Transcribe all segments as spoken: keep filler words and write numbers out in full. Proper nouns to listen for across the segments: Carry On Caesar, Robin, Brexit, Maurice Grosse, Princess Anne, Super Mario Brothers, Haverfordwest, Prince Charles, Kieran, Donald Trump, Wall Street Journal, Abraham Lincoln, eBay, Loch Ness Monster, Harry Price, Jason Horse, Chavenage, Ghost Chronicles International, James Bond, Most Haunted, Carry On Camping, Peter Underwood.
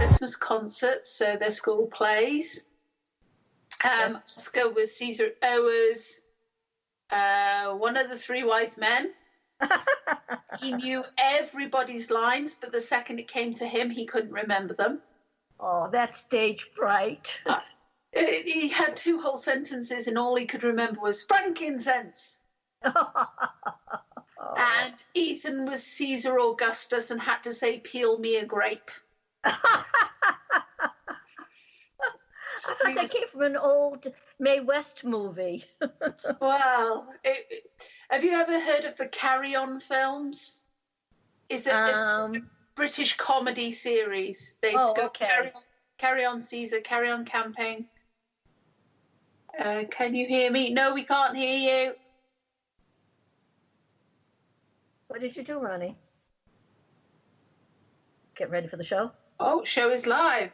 Christmas concerts, so their school plays. Um, let's go with Caesar Owers, uh, one of the three wise men. He knew everybody's lines, but the second it came to him, he couldn't remember them. Oh, that's stage fright. Uh, he had two whole sentences, and all he could remember was frankincense. And Ethan was Caesar Augustus and had to say, peel me a grape. I thought that came from an old Mae West movie. Well, it, it, have you ever heard of the Carry On films? Is it um, a British comedy series? They oh, go okay. carry, carry On Caesar, Carry On Camping. Uh, can you hear me? No, we can't hear you. What did you do, Ronnie? Get ready for the show. Oh, show is live.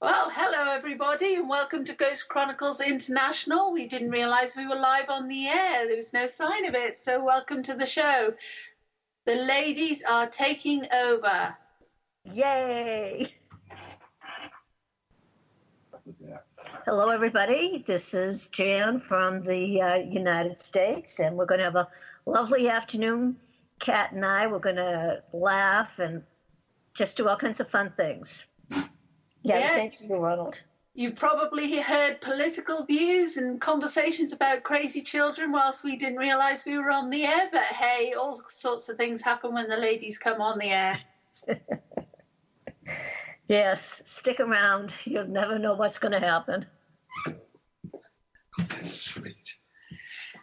Well, hello, everybody, and welcome to Ghost Chronicles International. We didn't realise we were live on the air. There was no sign of it, so welcome to the show. The ladies are taking over. Yay! Hello, everybody. This is Jan from the uh, United States, and we're going to have a lovely afternoon. Kat and I, we're going to laugh and just do all kinds of fun things. Yeah, yeah, thank you, Ronald. You've probably heard political views and conversations about crazy children whilst we didn't realise we were on the air. But, hey, all sorts of things happen when the ladies come on the air. Yes, stick around. You'll never know what's going to happen. That's sweet.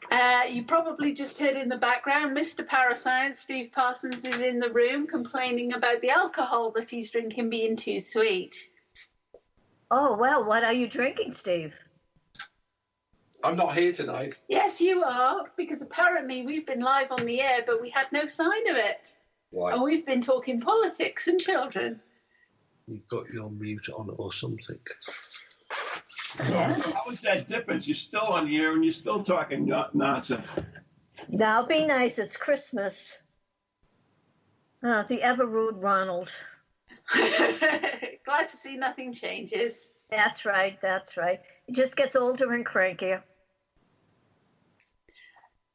Uh, you probably just heard in the background, Mister Parascience, Steve Parsons, is in the room complaining about the alcohol that he's drinking being too sweet. Oh, well, what are you drinking, Steve? I'm not here tonight. Yes, you are, because apparently we've been live on the air, but we had no sign of it. Why? And we've been talking politics and children. You've got your mute on or something. Yeah. How is that difference? You're still on the air and you're still talking nonsense. Now, be nice. It's Christmas. Oh, the ever-rude Ronald. Glad to see nothing changes. That's right, that's right. It just gets older and crankier.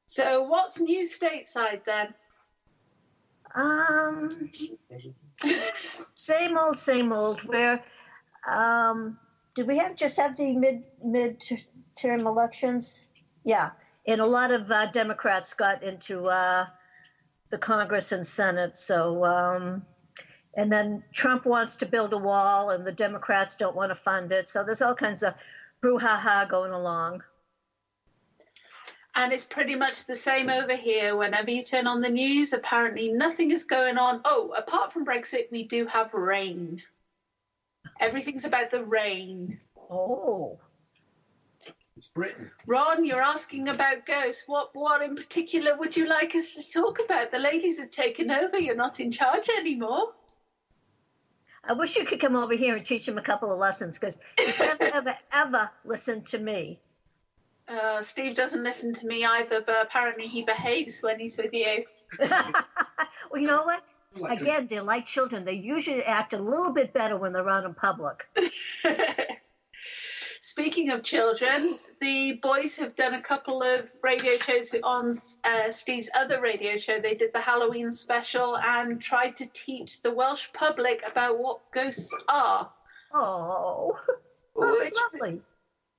So what's new stateside then? Um, same old, same old. Where, um, did we have just have the mid, mid-term elections? Yeah, and a lot of uh, Democrats got into uh, the Congress and Senate, so... Um, And then Trump wants to build a wall, and the Democrats don't want to fund it. So there's all kinds of brouhaha going along. And it's pretty much the same over here. Whenever you turn on the news, apparently nothing is going on. Oh, apart from Brexit, we do have rain. Everything's about the rain. Oh. It's Britain. Ron, you're asking about ghosts. What, what in particular would you like us to talk about? The ladies have taken over. You're not in charge anymore. I wish you could come over here and teach him a couple of lessons, because he doesn't ever, ever listen to me. Uh, Steve doesn't listen to me either, but apparently he behaves when he's with you. Well, you know what? Again, they're like children. They usually act a little bit better when they're out in public. Speaking of children, the boys have done a couple of radio shows on uh, Steve's other radio show. They did the Halloween special and tried to teach the Welsh public about what ghosts are. Oh, that's lovely.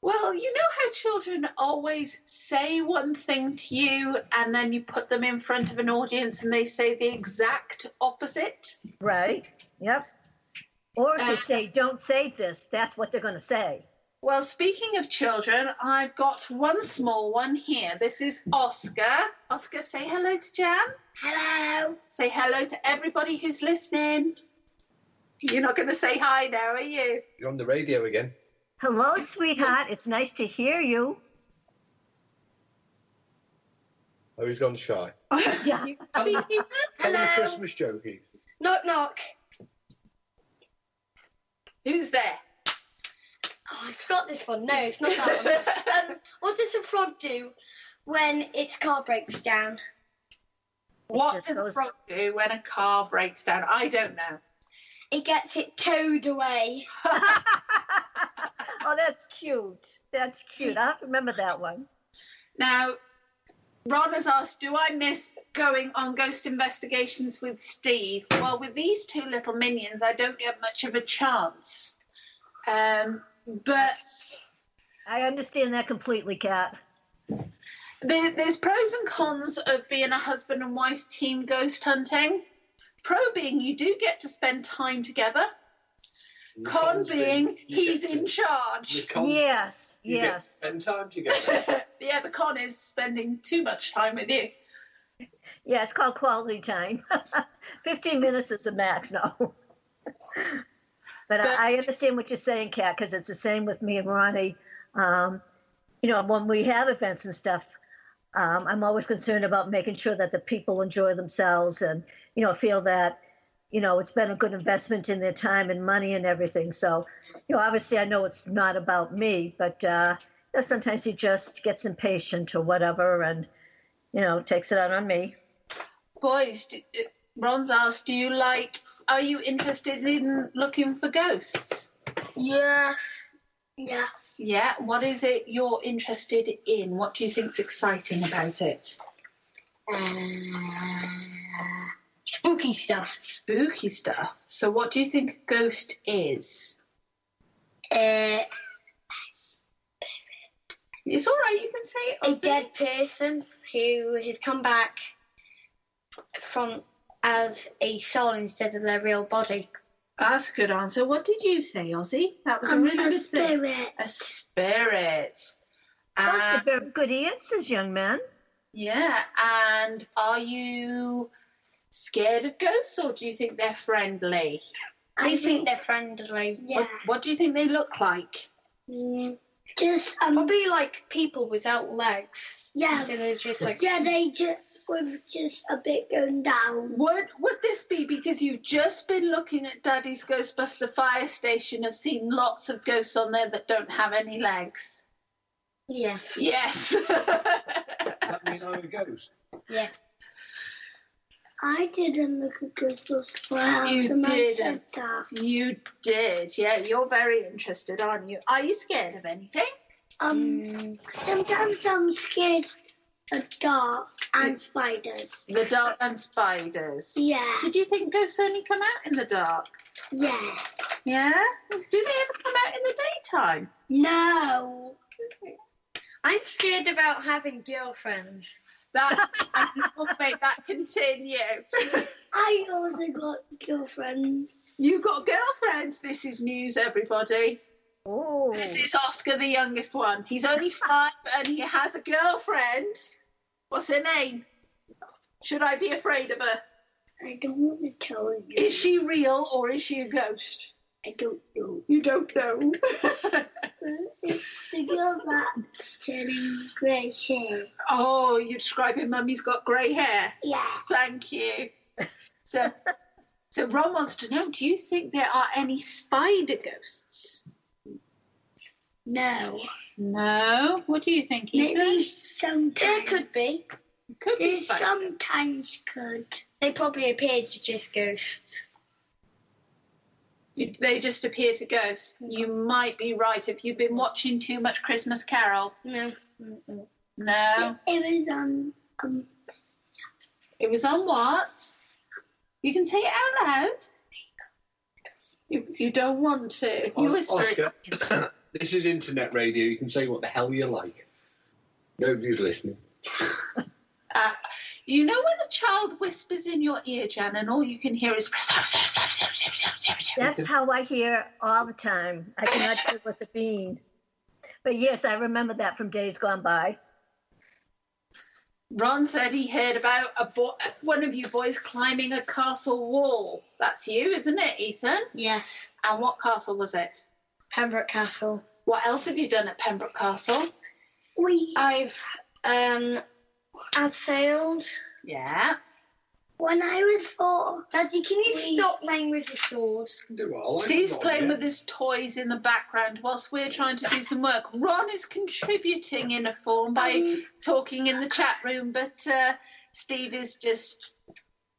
Well, you know how children always say one thing to you and then you put them in front of an audience and they say the exact opposite? Right, yep. Or they uh, say, don't say this, that's what they're going to say. Well, speaking of children, I've got one small one here. This is Oscar. Oscar, say hello to Jan. Hello. Say hello to everybody who's listening. You're not going to say hi now, are you? You're on the radio again. Hello, sweetheart. It's nice to hear you. Oh, he's gone shy. Yeah. Hello. Hello. Christmas joke, Heath. Knock, knock. Who's there? Oh, I forgot this one. No, it's not that one. um, what does a frog do when its car breaks down? What does a frog do when a car breaks down? I don't know. It gets it towed away. Oh, that's cute. That's cute. I remember that one. Now, Ron has asked, do I miss going on ghost investigations with Steve? Well, with these two little minions, I don't get much of a chance. Um, but... I understand that completely, Kat. There, there's pros and cons of being a husband and wife team ghost hunting. Pro being you do get to spend time together. Con being he's in charge. Yes, yes. Spend time together. Yeah, the con is spending too much time with you. Yeah, it's called quality time. Fifteen minutes is the max, no. but, but I, I understand what you're saying, Kat, because it's the same with me and Ronnie. Um, you know, when we have events and stuff, um, I'm always concerned about making sure that the people enjoy themselves and, you know, feel that, you know, it's been a good investment in their time and money and everything. So, you know, obviously I know it's not about me, but uh, you know, sometimes he just gets impatient or whatever and, you know, takes it out on me. Boys, do, Ron's asked, do you like, are you interested in looking for ghosts? Yeah. Yeah. Yeah. What is it you're interested in? What do you think's exciting about it? Um... Spooky stuff. Spooky stuff. So what do you think a ghost is? Uh, it's all right, you can say it. A dead person who has come back from as a soul instead of their real body. That's a good answer. What did you say, Ozzy? That was a really good thing. A spirit. A spirit. That's um, a very good answers, young man. Yeah, and are you... scared of ghosts, or do you think they're friendly? I think they're friendly. Yeah. What, what do you think they look like? Mm, just um, probably like people without legs. Yeah. So they're just like yeah, they just with just a bit going down. Would would this be because you've just been looking at Daddy's Ghostbuster fire station and seen lots of ghosts on there that don't have any legs? Yes. Yes. That mean I'm a ghost. Yeah. I didn't look at Ghostbusters. Wow, you did. You did. Yeah, you're very interested, aren't you? Are you scared of anything? Um, mm. Sometimes I'm scared of dark and spiders. The dark and spiders. Yeah. So do you think ghosts only come out in the dark? Yeah. Yeah? Do they ever come out in the daytime? No. I'm scared about having girlfriends. That I will make that continue. I also got girlfriends. You got girlfriends. This is news, everybody. Oh. This is Oscar, the youngest one. He's only five and he has a girlfriend. What's her name? Should I be afraid of her? I don't want to tell you. Is she real or is she a ghost? I don't know. You don't know. The girl that's turning grey hair. Oh, you're describing Mummy's got grey hair? Yeah. Thank you. So, so Ron wants to know, do you think there are any spider ghosts? No. No? What do you think? Maybe either? Sometimes. There could be. It could there be spider sometimes ghosts. Could. They probably appear to just ghosts. They just appear to ghosts. You might be right if you've been watching too much Christmas Carol. No. Mm-mm. No. It, it was on... Um... It was on what? You can say it out loud. You, if you don't want to. You whisper Oscar, it. This is internet radio. You can say what the hell you like. Nobody's listening. uh, You know when a child whispers in your ear, Jan, and all you can hear is... That's how I hear all the time. I cannot do it with a bean. But yes, I remember that from days gone by. Ron said he heard about a bo- one of you boys climbing a castle wall. That's you, isn't it, Ethan? Yes. And what castle was it? Pembroke Castle. What else have you done at Pembroke Castle? We. I've um, ad sailed. Yeah. When I was four. Daddy, can you we... stop playing with your sword? Well, Steve's playing with his toys in the background whilst we're trying to do some work. Ron is contributing in a form by um, talking in the chat room, but uh, Steve is just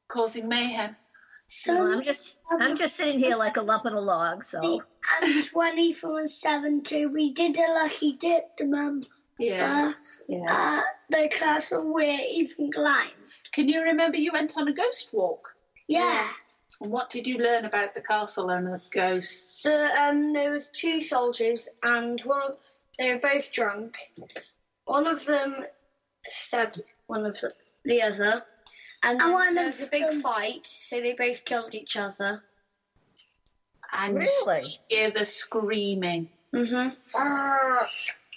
causing mayhem. So well, I'm just I'm just sitting here like a lump on a log. So I'm twenty-four and seven two. We did a lucky dip to Mum. Yeah. Uh, yeah. Uh, the castle where Ethan climbed. Can you remember you went on a ghost walk? Yeah. And what did you learn about the castle and the ghosts? The, um, there was two soldiers, and one of, they were both drunk. One of them stabbed one of the other, and, and one there was a big them. fight, so they both killed each other. And really? You hear the screaming. Mm-hmm. Ah.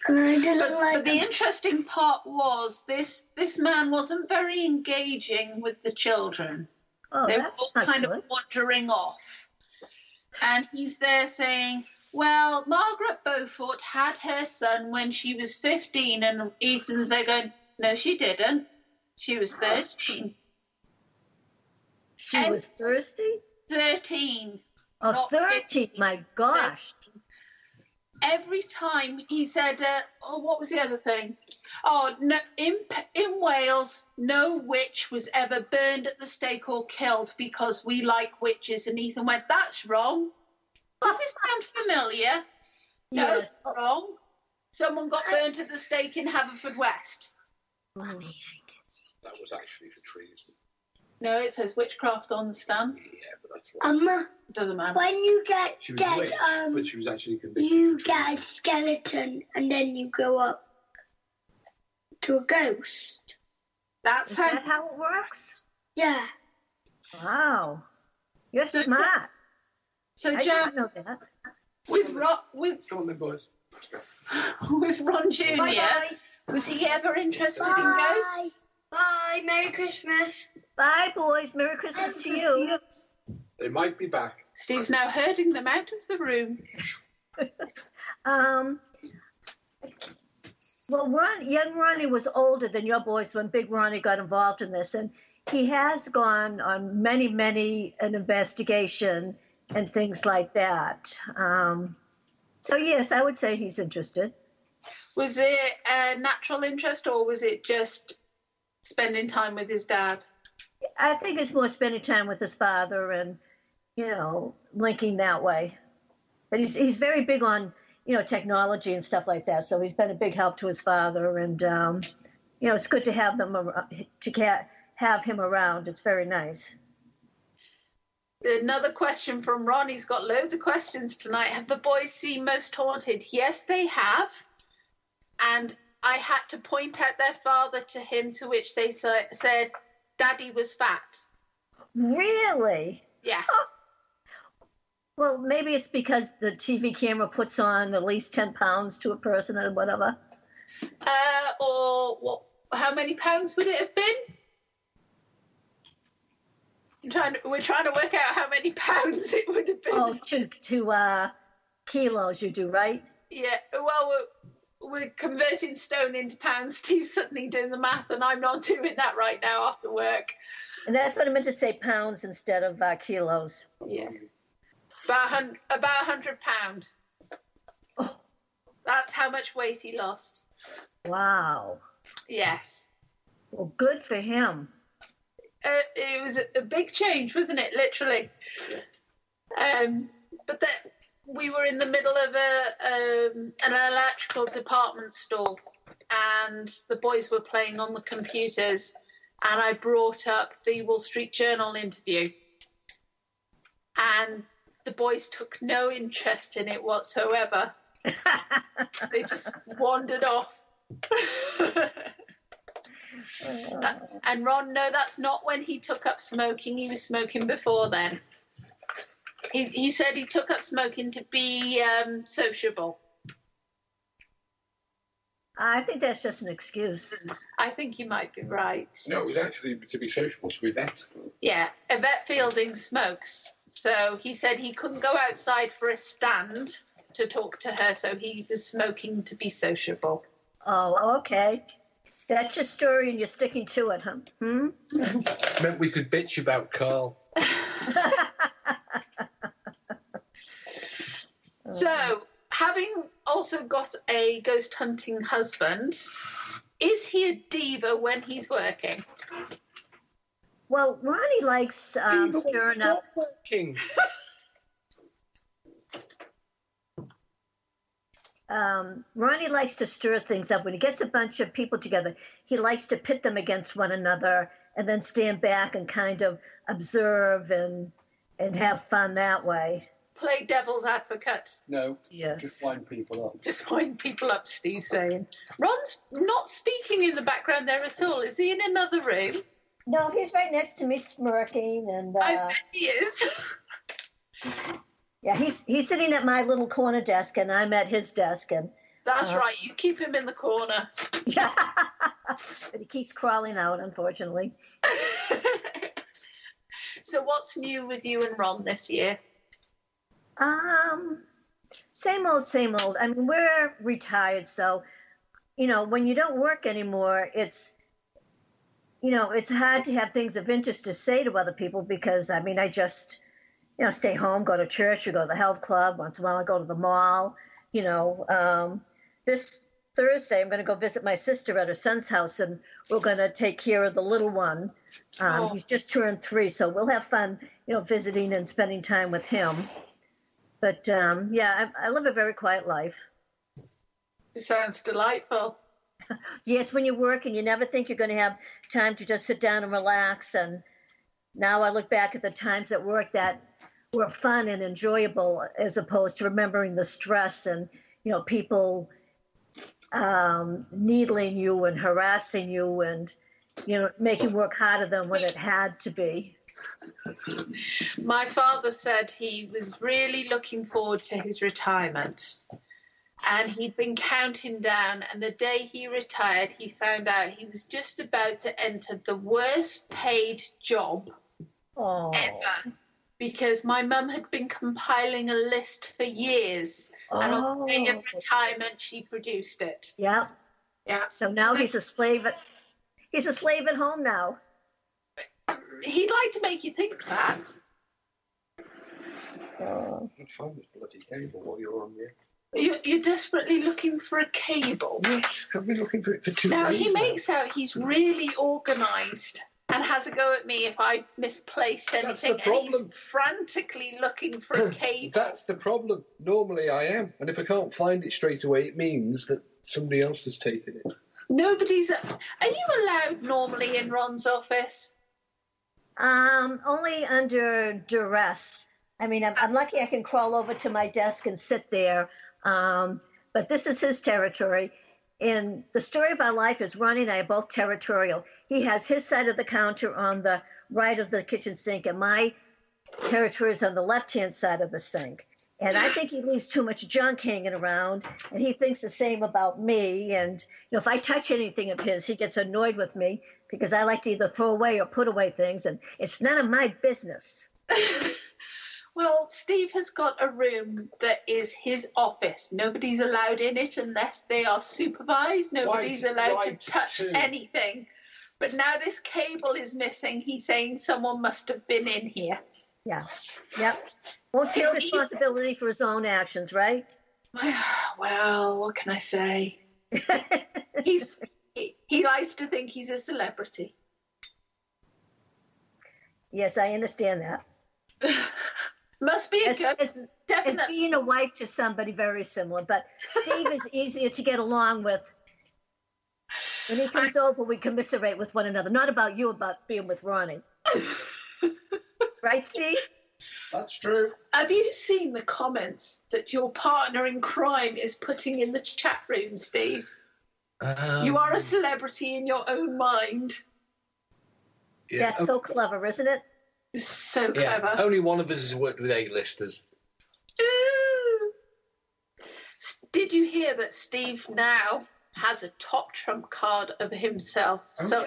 And I didn't but, like but the interesting part was this this man wasn't very engaging with the children. Oh, they were all kind good. of wandering off. And he's there saying, well, Margaret Beaufort had her son when she was fifteen, and Ethan's there going, no, she didn't. She was thirteen. She and was thirsty? thirteen. Oh, thirteen, fifteen. My gosh. thirteen. Every time he said, uh, oh, what was the other thing? Oh, no, in, in Wales, no witch was ever burned at the stake or killed because we like witches. And Ethan went, that's wrong. Does this sound familiar? No, it's yes. wrong. Someone got burnt at the stake in Haverfordwest. That was actually for treason. No, it says witchcraft on the stand. Yeah, but that's right. Um, doesn't matter. When you get dead, witch, um, but she was actually convicted. You get a skeleton, and then you go up to a ghost. That's Is how, that how it works. Yeah. Wow, you're so, smart. So, I Jan, didn't know that. With Ron, with go on then, boys. With Ron Junior, bye bye. Was he ever interested bye. in ghosts? Bye, Merry Christmas. Bye, boys. Merry Christmas to you. They might be back. Steve's now herding them out of the room. um, well, Ron, young Ronnie was older than your boys when Big Ronnie got involved in this, and he has gone on many, many an investigation and things like that. Um, so, yes, I would say he's interested. Was it a natural interest, or was it just spending time with his dad? I think it's more spending time with his father and, you know, linking that way. But he's he's very big on, you know, technology and stuff like that. So he's been a big help to his father, and um, you know, it's good to have them to have him around. It's very nice. Another question from Ron. He's got loads of questions tonight. Have the boys seen Most Haunted? Yes, they have. And I had to point out their father to him, to which they said, Daddy was fat. Really? Yes. Oh. Well, maybe it's because the T V camera puts on at least ten pounds to a person or whatever. Uh, or what? How many pounds would it have been? I'm trying to, we're trying to work out how many pounds it would have been. Oh, two, two uh, kilos you do, right? Yeah, well... We're converting stone into pounds. Steve's suddenly doing the math, and I'm not doing that right now after work. And that's what I meant to say, pounds instead of uh, kilos. Yeah. About one hundred, about one hundred pounds. Oh. That's how much weight he lost. Wow. Yes. Well, good for him. Uh, it was a big change, wasn't it? Literally. Um, but that... We were in the middle of a um, an electrical department store, and the boys were playing on the computers, and I brought up the Wall Street Journal interview, and the boys took no interest in it whatsoever. They just wandered off. that, and Ron, no, that's not when he took up smoking. He was smoking before then. He, he said he took up smoking to be um, sociable. I think that's just an excuse. I think you might be right. No, it was actually to be sociable to Yvette. Yeah, Yvette Fielding smokes. So he said he couldn't go outside for a stand to talk to her, so he was smoking to be sociable. Oh, okay. That's your story and you're sticking to it, huh? Hmm? Meant we could bitch about Carl. So, having also got a ghost hunting husband, is he a diva when he's working? Well, Ronnie likes um, stirring up. Working. um, Ronnie likes to stir things up. When he gets a bunch of people together, he likes to pit them against one another and then stand back and kind of observe and and have fun that way. Play devil's advocate. No. Yes. Just wind people up. Just wind people up, Steve's saying. Ron's not speaking in the background there at all. Is he in another room? No, he's right next to me smirking. And, uh, I bet he is. Yeah, he's he's sitting at my little corner desk, and I'm at his desk. And That's uh, right. You keep him in the corner. Yeah. But he keeps crawling out, unfortunately. So what's new with you and Ron this year? Um, same old, same old. I mean, we're retired, so, you know, when you don't work anymore, it's, you know, it's hard to have things of interest to say to other people because, I mean, I just, you know, stay home, go to church, we go to the health club, once in a while I go to the mall, you know. Um, this Thursday I'm going to go visit my sister at her son's house, and we're going to take care of the little one. Um, oh. He's just turned three, so we'll have fun, you know, visiting and spending time with him. But, um, yeah, I, I live a very quiet life. It sounds delightful. Yes, when you work and you never think you're going to have time to just sit down and relax. And now I look back at the times at work that were fun and enjoyable as opposed to remembering the stress and, you know, people um, needling you and harassing you and, you know, making work harder than what it had to be. My father said he was really looking forward to his retirement, and he'd been counting down, and the day he retired he found out he was just about to enter the worst paid job oh. ever, because my mum had been compiling a list for years oh. and on the day of retirement she produced it. Yeah. Yeah. So now he's a slave at, he's a slave at home now. He'd like to make you think that. Uh, I can't find this bloody cable while you're on there. You're, you're desperately looking for a cable. Yes, I've been looking for it for two days. Now, he makes out he's really organised and has a go at me if I misplaced anything. That's the problem. And he's frantically looking for a cable. That's the problem. Normally I am. And if I can't find it straight away, it means that somebody else has taken it. Nobody's... Are you allowed normally in Ron's office? Um, only under duress. I mean, I'm, I'm lucky I can crawl over to my desk and sit there. Um, but this is his territory. And the story of our life is Ronnie and I are both territorial. He has his side of the counter on the right of the kitchen sink, and my territory is on the left-hand side of the sink. And I think he leaves too much junk hanging around, and he thinks the same about me. And, you know, if I touch anything of his, he gets annoyed with me because I like to either throw away or put away things, and it's none of my business. Well, Steve has got a room that is his office. Nobody's allowed in it unless they are supervised. Nobody's right, allowed right to touch too. anything. But now this cable is missing. He's saying someone must have been in here. Yeah, yep. Won't take responsibility for his own actions, right? Well, what can I say? He's he, he likes to think he's a celebrity. Yes, I understand that. Must be a as, good... As, definite... as being a wife to somebody very similar, but Steve is easier to get along with. When he comes I... over, we commiserate with one another. Not about you, about being with Ronnie. Right, Steve? That's true. Have you seen the comments that your partner in crime is putting in the chat room, Steve? Um, you are a celebrity in your own mind. Yeah. That's so clever, isn't it? It's so clever. Yeah. Only one of us has worked with A-listers. Ooh. Did you hear that Steve now has a top trump card of himself. Oh, so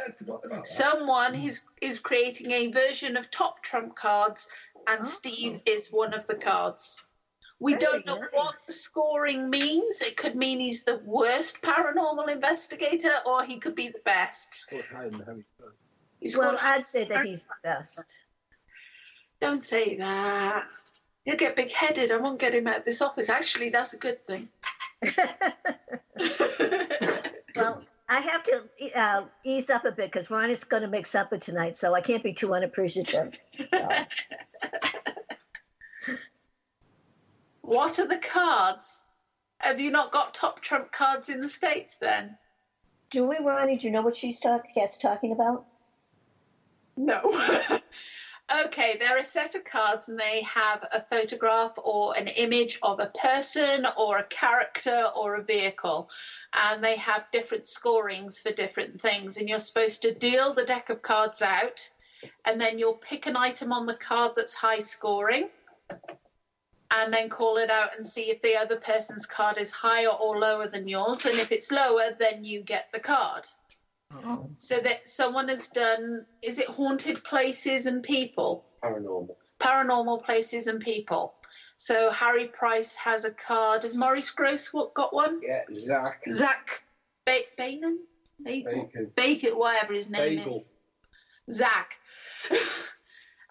yeah, someone is, is creating a version of top trump cards, and oh. Steve is one of the cards. We Very don't know nice. what the scoring means. It could mean he's the worst paranormal investigator, or he could be the best. Well, I'd say that he's the best. Don't say that. He'll get big-headed. I won't get him out of this office. Actually, that's a good thing. Well, I have to uh, ease up a bit because Ron is going to make supper tonight, so I can't be too unappreciative. So. What are the cards? Have you not got top trump cards in the States then? Do we, Ronnie? Do you know what she's talk- Kat's talking about? No. Okay, they're a set of cards and they have a photograph or an image of a person or a character or a vehicle. And they have different scorings for different things. And you're supposed to deal the deck of cards out, and then you'll pick an item on the card that's high scoring, and then call it out and see if the other person's card is higher or lower than yours. And if it's lower, then you get the card. Oh. So that someone has done, is it haunted places and people? Paranormal. Paranormal places and people. So Harry Price has a card. Has Maurice Grosse got one? Yeah, Zach. Zach ba- Bacon? Bacon. Bacon, whatever his name Bagel. is. Zach.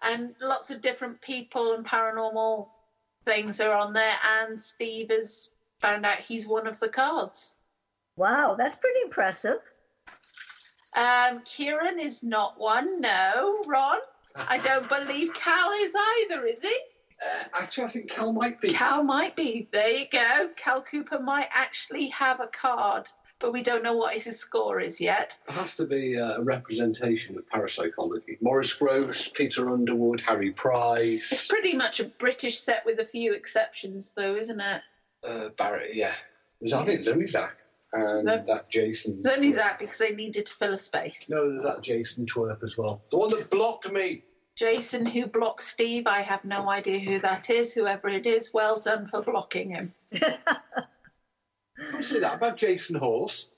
And lots of different people and paranormal things are on there, and Steve has found out he's one of the cards. Wow, that's pretty impressive. Um, Kieran is not one, no. Ron, I don't believe Cal is either, is he? Uh, actually, I think Cal might be. Cal might be. There you go. Cal Cooper might actually have a card, but we don't know what his score is yet. It has to be a representation of parapsychology. Maurice Grosse, Peter Underwood, Harry Price. It's pretty much a British set with a few exceptions, though, isn't it? Uh, Barrett, yeah. There's, I think there's only Zach. And no. that Jason. It's only that because they needed to fill a space. No, there's that Jason twerp as well. The one that blocked me. Jason who blocked Steve. I have no idea who that is. Whoever it is, well done for blocking him. I say that about Jason Horse.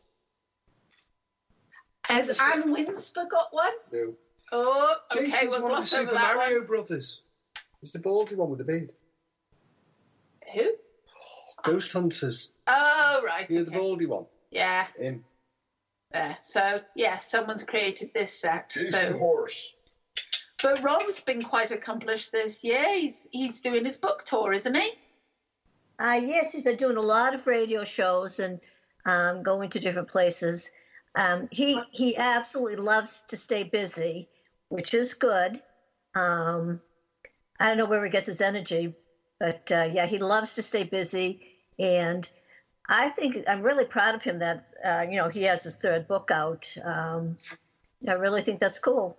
Has What's Anne that? Winsper got one? No. Oh, okay, Jason's we'll one gloss of the over Super that Mario one. Brothers. It's the bald one with the beard. Who? Ghost Hunters. Oh, right. You know, okay. The baldy one. Yeah. Him. There. So, yeah, someone's created this set. Jason so. Horse. But Ron's been quite accomplished this year. He's he's doing his book tour, isn't he? Uh, yes, he's been doing a lot of radio shows and um, going to different places. Um, he, he absolutely loves to stay busy, which is good. Um, I don't know where he gets his energy, but, uh, yeah, he loves to stay busy, and I think I'm really proud of him that, uh, you know, he has his third book out. Um, I really think that's cool.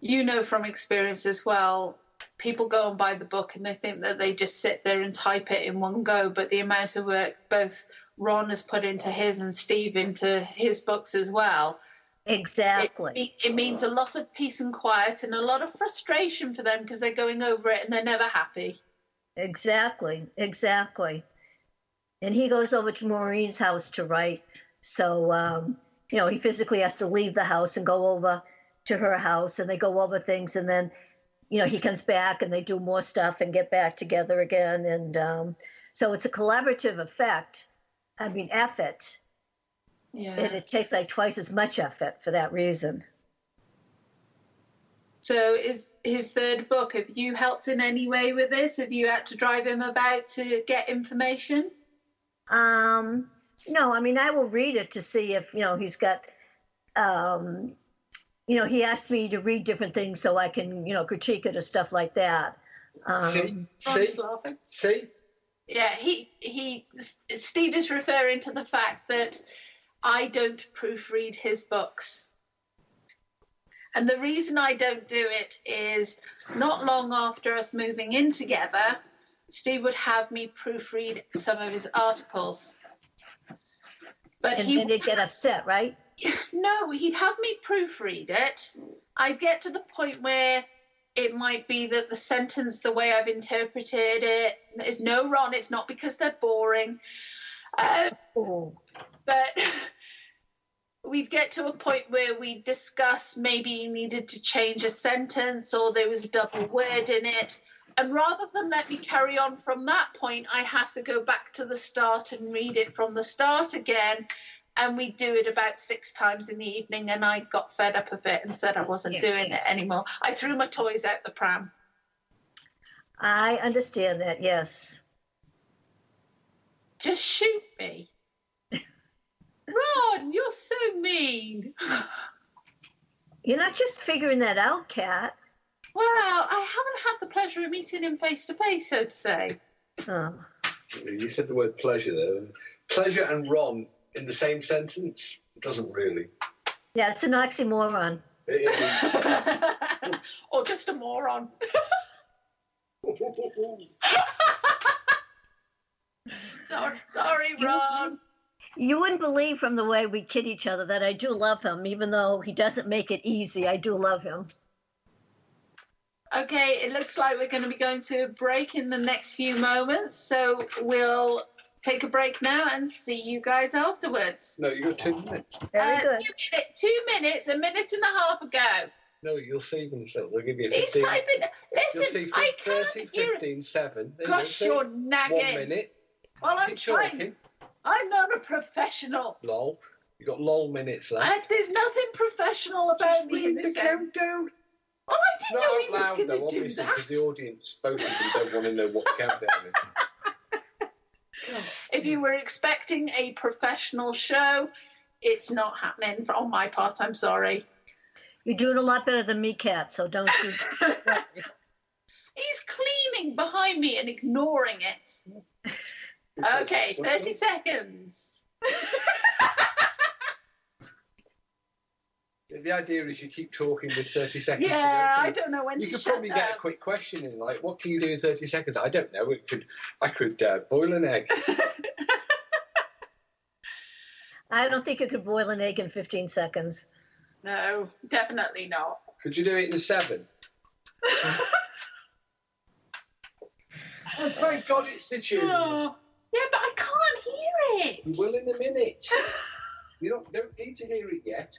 You know from experience as well, people go and buy the book and they think that they just sit there and type it in one go, but the amount of work both Ron has put into his and Steve into his books as well. Exactly. It, it means a lot of peace and quiet and a lot of frustration for them because they're going over it and they're never happy. Exactly, exactly. And he goes over to Maureen's house to write. So, um, you know, he physically has to leave the house and go over to her house, and they go over things, and then, you know, he comes back and they do more stuff and get back together again. And um, so it's a collaborative effect, I mean, effort. Yeah. And it takes like twice as much effort for that reason. So is his third book, have you helped in any way with this? Have you had to drive him about to get information? Um, no, I mean, I will read it to see if, you know, he's got, um, you know, he asked me to read different things so I can, you know, critique it or stuff like that. Um, see? See? See? Yeah, he, he, Steve is referring to the fact that I don't proofread his books. And the reason I don't do it is not long after us moving in together, Steve would have me proofread some of his articles. But and he then they'd get upset, right? No, he'd have me proofread it. I'd get to the point where it might be that the sentence, the way I've interpreted it, is no, Ron, it's not because they're boring. Uh, oh. but we'd get to a point where we discussed maybe you needed to change a sentence or there was a double word in it. And rather than let me carry on from that point, I'd have to go back to the start and read it from the start again. And we'd do it about six times in the evening, and I got fed up of it and said I wasn't yes, doing yes. it anymore. I threw my toys out the pram. I understand that, yes. Just shoot me. Ron, you're so mean. You're not just figuring that out, Kat. Well, I haven't had the pleasure of meeting him face-to-face, so to say. Oh. You said the word pleasure, though. Pleasure and Ron in the same sentence? It doesn't really. Yeah, it's an oxymoron. It is. Or just a moron. sorry, sorry, Ron. You, you wouldn't believe from the way we kid each other that I do love him, even though he doesn't make it easy. I do love him. Okay, it looks like we're going to be going to a break in the next few moments, so we'll take a break now and see you guys afterwards. No, you've got two minutes. Very uh, good. Two, minute, two minutes, a minute and a half ago. No, you'll see themselves. They'll give you fifteen. He's typing. Listen, you'll see fifteen, I can't. thirty, fifteen, seven. Gosh, you're nagging. One minute. Well, I'm Keep trying. Talking. I'm not a professional. Lol. You've got lol minutes left. Uh, there's nothing professional about Just me in this the countdown. Oh, I didn't know he was going to do obviously, that. Because the audience, both of them, don't want to know what countdown is. If you were expecting a professional show, it's not happening on my part. I'm sorry. You're doing a lot better than me, Kat, so don't you... He's cleaning behind me and ignoring it. Okay, thirty seconds. The idea is you keep talking with thirty seconds. Yeah, I don't know when you to could shut probably up. Get a quick question in, like, what can you do in thirty seconds? I don't know. It could, I could uh, boil an egg. I don't think you could boil an egg in fifteen seconds. No, definitely not. Could you do it in seven? Oh, thank God it's the tunes. Oh, yeah, but I can't hear it. You will in a minute. You don't, don't need to hear it yet.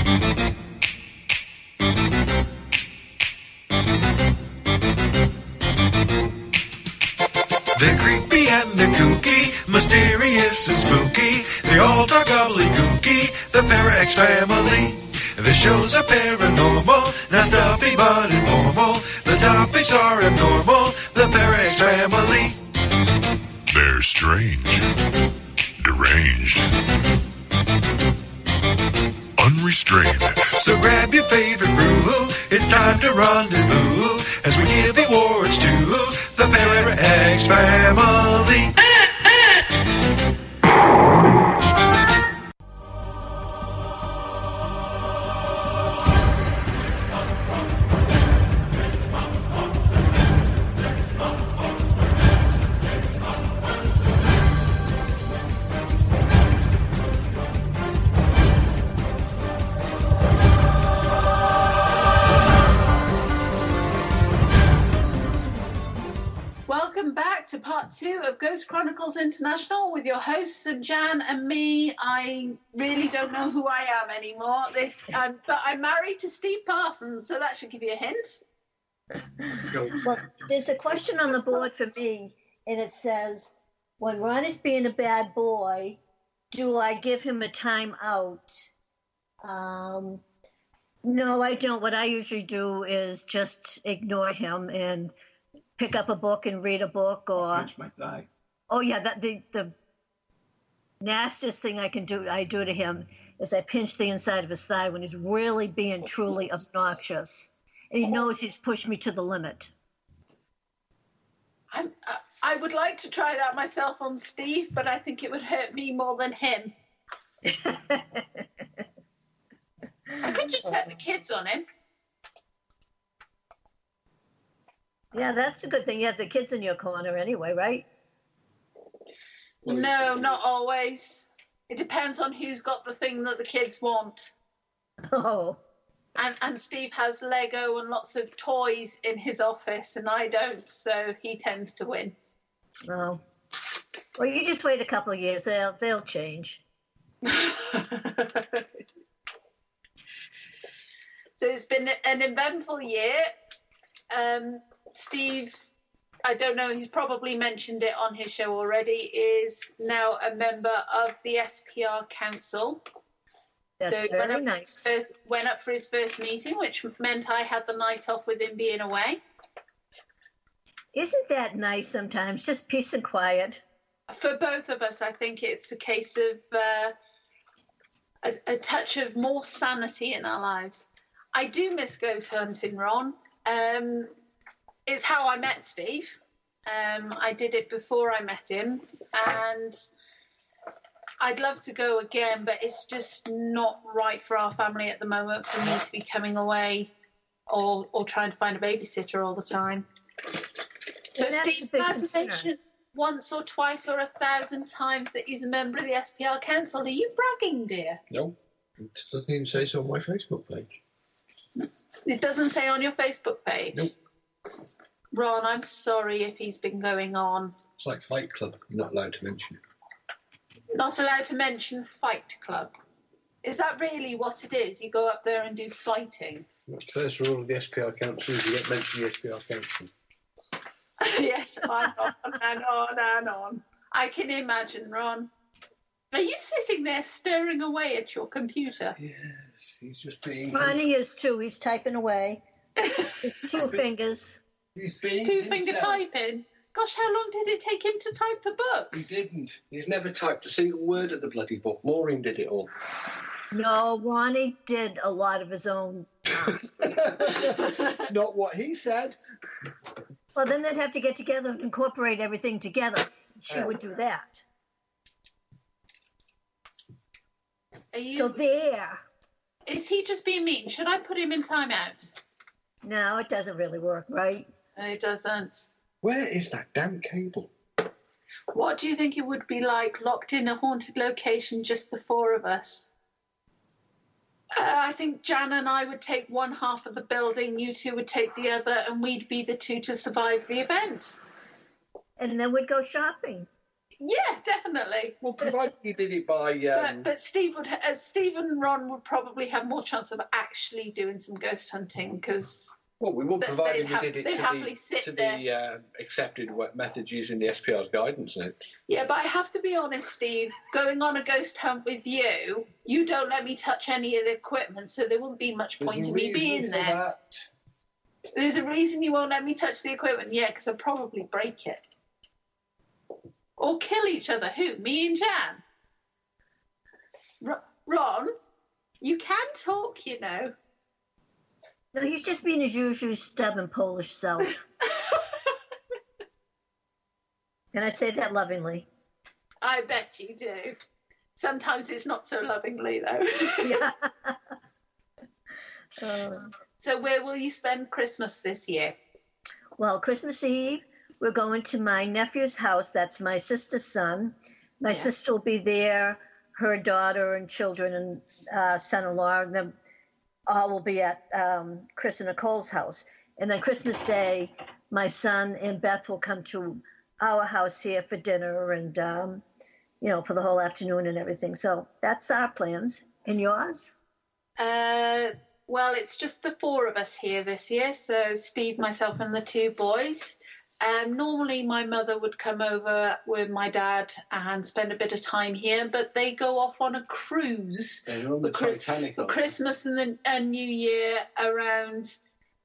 Mysterious and spooky, they all talk gobbledygooky, the Parax family. The shows are paranormal, not stuffy but informal. The topics are abnormal, the Parax family. They're strange, deranged, unrestrained. So grab your favorite brew, it's time to rendezvous as we give awards to the Parax family. Two of Ghost Chronicles International with your hosts and Jan and me. I really don't know who I am anymore. This, um, but I'm married to Steve Parsons, so that should give you a hint. Well, there's a question on the board for me, and it says, "When Ron is being a bad boy, do I give him a time out?" Um, No, I don't. What I usually do is just ignore him and pick up a book and read a book. Or pinch my thigh. Oh yeah, that the the nastiest thing I can do I do to him is I pinch the inside of his thigh when he's really being truly obnoxious, and he knows he's pushed me to the limit. I'm, I I would like to try that myself on Steve, but I think it would hurt me more than him. I could just set the kids on him. Yeah, that's a good thing. You have the kids in your corner anyway, right? No, not always. It depends on who's got the thing that the kids want. Oh. And and Steve has Lego and lots of toys in his office, and I don't, so he tends to win. Oh. Well, you just wait a couple of years. They'll, they'll change. So it's been an eventful year. Um, Steve, I don't know, he's probably mentioned it on his show already, is now a member of the S P R Council. That's so very went nice. First, went up for his first meeting, which meant I had the night off with him being away. Isn't that nice sometimes? Just peace and quiet. For both of us, I think it's a case of uh, a, a touch of more sanity in our lives. I do miss ghost hunting, Ron. Um, it's how I met Steve. Um, I did it before I met him, and I'd love to go again, but it's just not right for our family at the moment for me to be coming away or or trying to find a babysitter all the time. So Steve has mentioned once or twice or a thousand times that he's a member of the S P R Council. Are you bragging, dear? No, it doesn't even say so on my Facebook page. It doesn't say on your Facebook page? Nope. Ron, I'm sorry if he's been going on. It's like Fight Club. You're not allowed to mention it. Not allowed to mention Fight Club. Is that really what it is? You go up there and do fighting? That's the first rule of the S P R Council is you don't mention the S P R Council. Yes, on and on and on. I can imagine, Ron. Are you sitting there staring away at your computer? Yes, he's just being... Ronnie is too. He's typing away. It's two fingers. He's being two-finger typing. Gosh, how long did it take him to type the books? He didn't. He's never typed a single word of the bloody book. Maureen did it all. No, Ronnie did a lot of his own. It's not what he said. Well, then they'd have to get together and incorporate everything together. She oh. would do that. Are you... So there. Is he just being mean? Should I put him in timeout? No, it doesn't really work, right? It doesn't. Where is that damn cable? What do you think it would be like locked in a haunted location, just the four of us? Uh, I think Jan and I would take one half of the building, you two would take the other, and we'd be the two to survive the event. And then we'd go shopping. Yeah, definitely. Well, provided you did it by... Um... But, but Steve, would, uh, Steve and Ron would probably have more chance of actually doing some ghost hunting, because... Well, we would, provided we did it to the, to the uh, accepted methods using the S P R's guidance. Now. Yeah, but I have to be honest, Steve, going on a ghost hunt with you, you don't let me touch any of the equipment, so there wouldn't be much point in me being there. That. There's a reason you won't let me touch the equipment. Yeah, because I'll probably break it. Or kill each other. Who? Me and Jan? R- Ron, you can talk, you know. No, he's just being his usual stubborn Polish self. Can I say that lovingly? I bet you do. Sometimes it's not so lovingly, though. Yeah. uh, so where will you spend Christmas this year? Well, Christmas Eve, we're going to my nephew's house. That's my sister's son. My yeah. sister will be there, her daughter and children and uh, son-in-law, and then all will be at um, Chris and Nicole's house. And then Christmas Day, my son and Beth will come to our house here for dinner and, um, you know, for the whole afternoon and everything. So that's our plans. And yours? Uh, well, it's just the four of us here this year. So Steve, myself, and the two boys. Um, normally my mother would come over with my dad and spend a bit of time here, but they go off on a cruise. They're on the Titanic. For Christmas and, the, and New Year around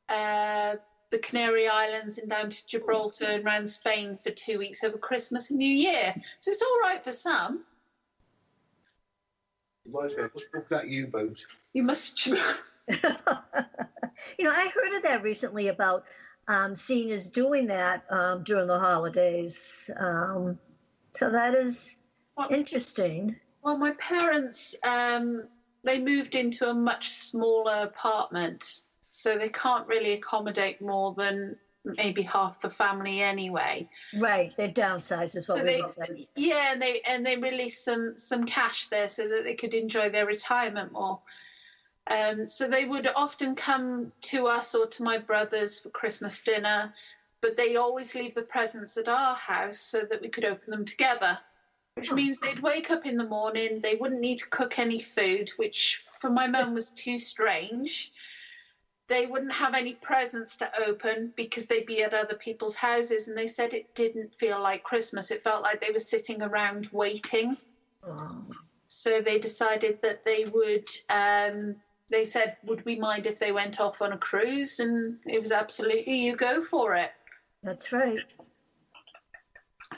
uh, the Canary Islands and down to Gibraltar and around Spain for two weeks over Christmas and New Year. So it's all right for some. Let's book that U-boat. You must... You know, I heard of that recently about um, seniors doing that um, during the holidays. Um, so that is well, interesting. Well, my parents, um, they moved into a much smaller apartment, so they can't really accommodate more than maybe half the family anyway. Right, they're downsized as well. So they, yeah, and they and they released some some cash there so that they could enjoy their retirement more. Um, so they would often come to us or to my brothers for Christmas dinner, but they always leave the presents at our house so that we could open them together, which means they'd wake up in the morning, they wouldn't need to cook any food, which for my mum was too strange. They wouldn't have any presents to open because they'd be at other people's houses, and they said it didn't feel like Christmas. It felt like they were sitting around waiting. Oh. So they decided that they would... Um, they said, would we mind if they went off on a cruise? And it was absolutely, you go for it. That's right.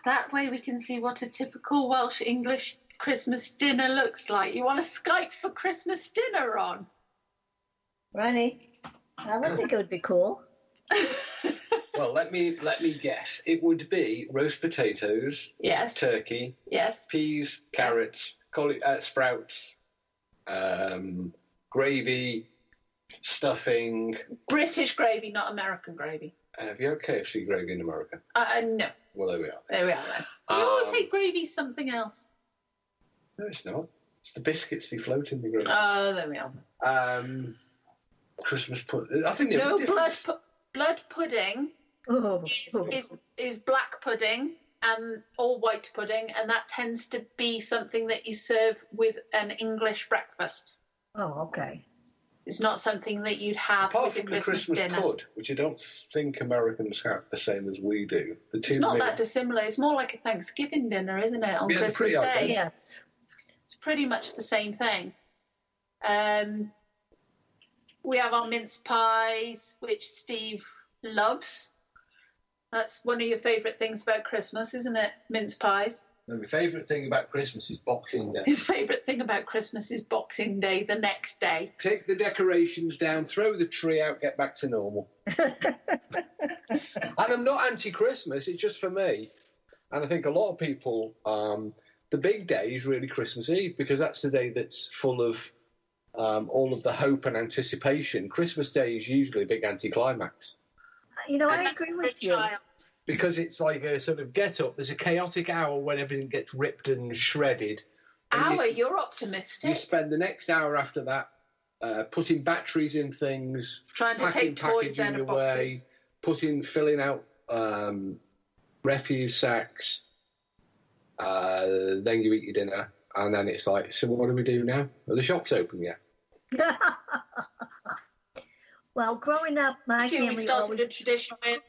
That way we can see what a typical Welsh English Christmas dinner looks like. You want to Skype for Christmas dinner on? Ronnie, I would think it would be cool. Well, let me let me guess. It would be roast potatoes. Yes. Turkey. Yes. Peas, carrots, col- uh, sprouts, um... gravy, stuffing. British gravy, not American gravy. Have you had K F C gravy in America? Uh, no. Well, there we are. There we are, then. You um, always say gravy something else. No, it's not. It's the biscuits they float in the gravy. Oh, there we are. Um, Christmas pudding. I think no blood pu- blood pudding. Oh. Is, is is black pudding and or white pudding, and that tends to be something that you serve with an English breakfast. Oh, okay. It's not something that you'd have apart with from the Christmas, Christmas pud, which I don't think Americans have the same as we do. The two it's not meals. That dissimilar. It's more like a Thanksgiving dinner, isn't it, on yeah, Christmas Day? Idea. Yes. It's pretty much the same thing. Um, we have our mince pies, which Steve loves. That's one of your favourite things about Christmas, isn't it? Mince pies. No, my favourite thing about Christmas is Boxing Day. His favourite thing about Christmas is Boxing Day, the next day. Take the decorations down, throw the tree out, get back to normal. And I'm not anti-Christmas, it's just for me. And I think a lot of people, um, the big day is really Christmas Eve, because that's the day that's full of um, all of the hope and anticipation. Christmas Day is usually a big anticlimax. You know, and I agree with you. Child. Because it's like a sort of get-up. There's a chaotic hour when everything gets ripped and shredded. Hour? You, you're optimistic. You spend the next hour after that uh, putting batteries in things, trying to take toys out of boxes, putting, filling out um, refuse sacks. Uh, then you eat your dinner, and then it's like, so what do we do now? Are the shops open yet? Well, growing up, my Excuse family we started always... a tradition with.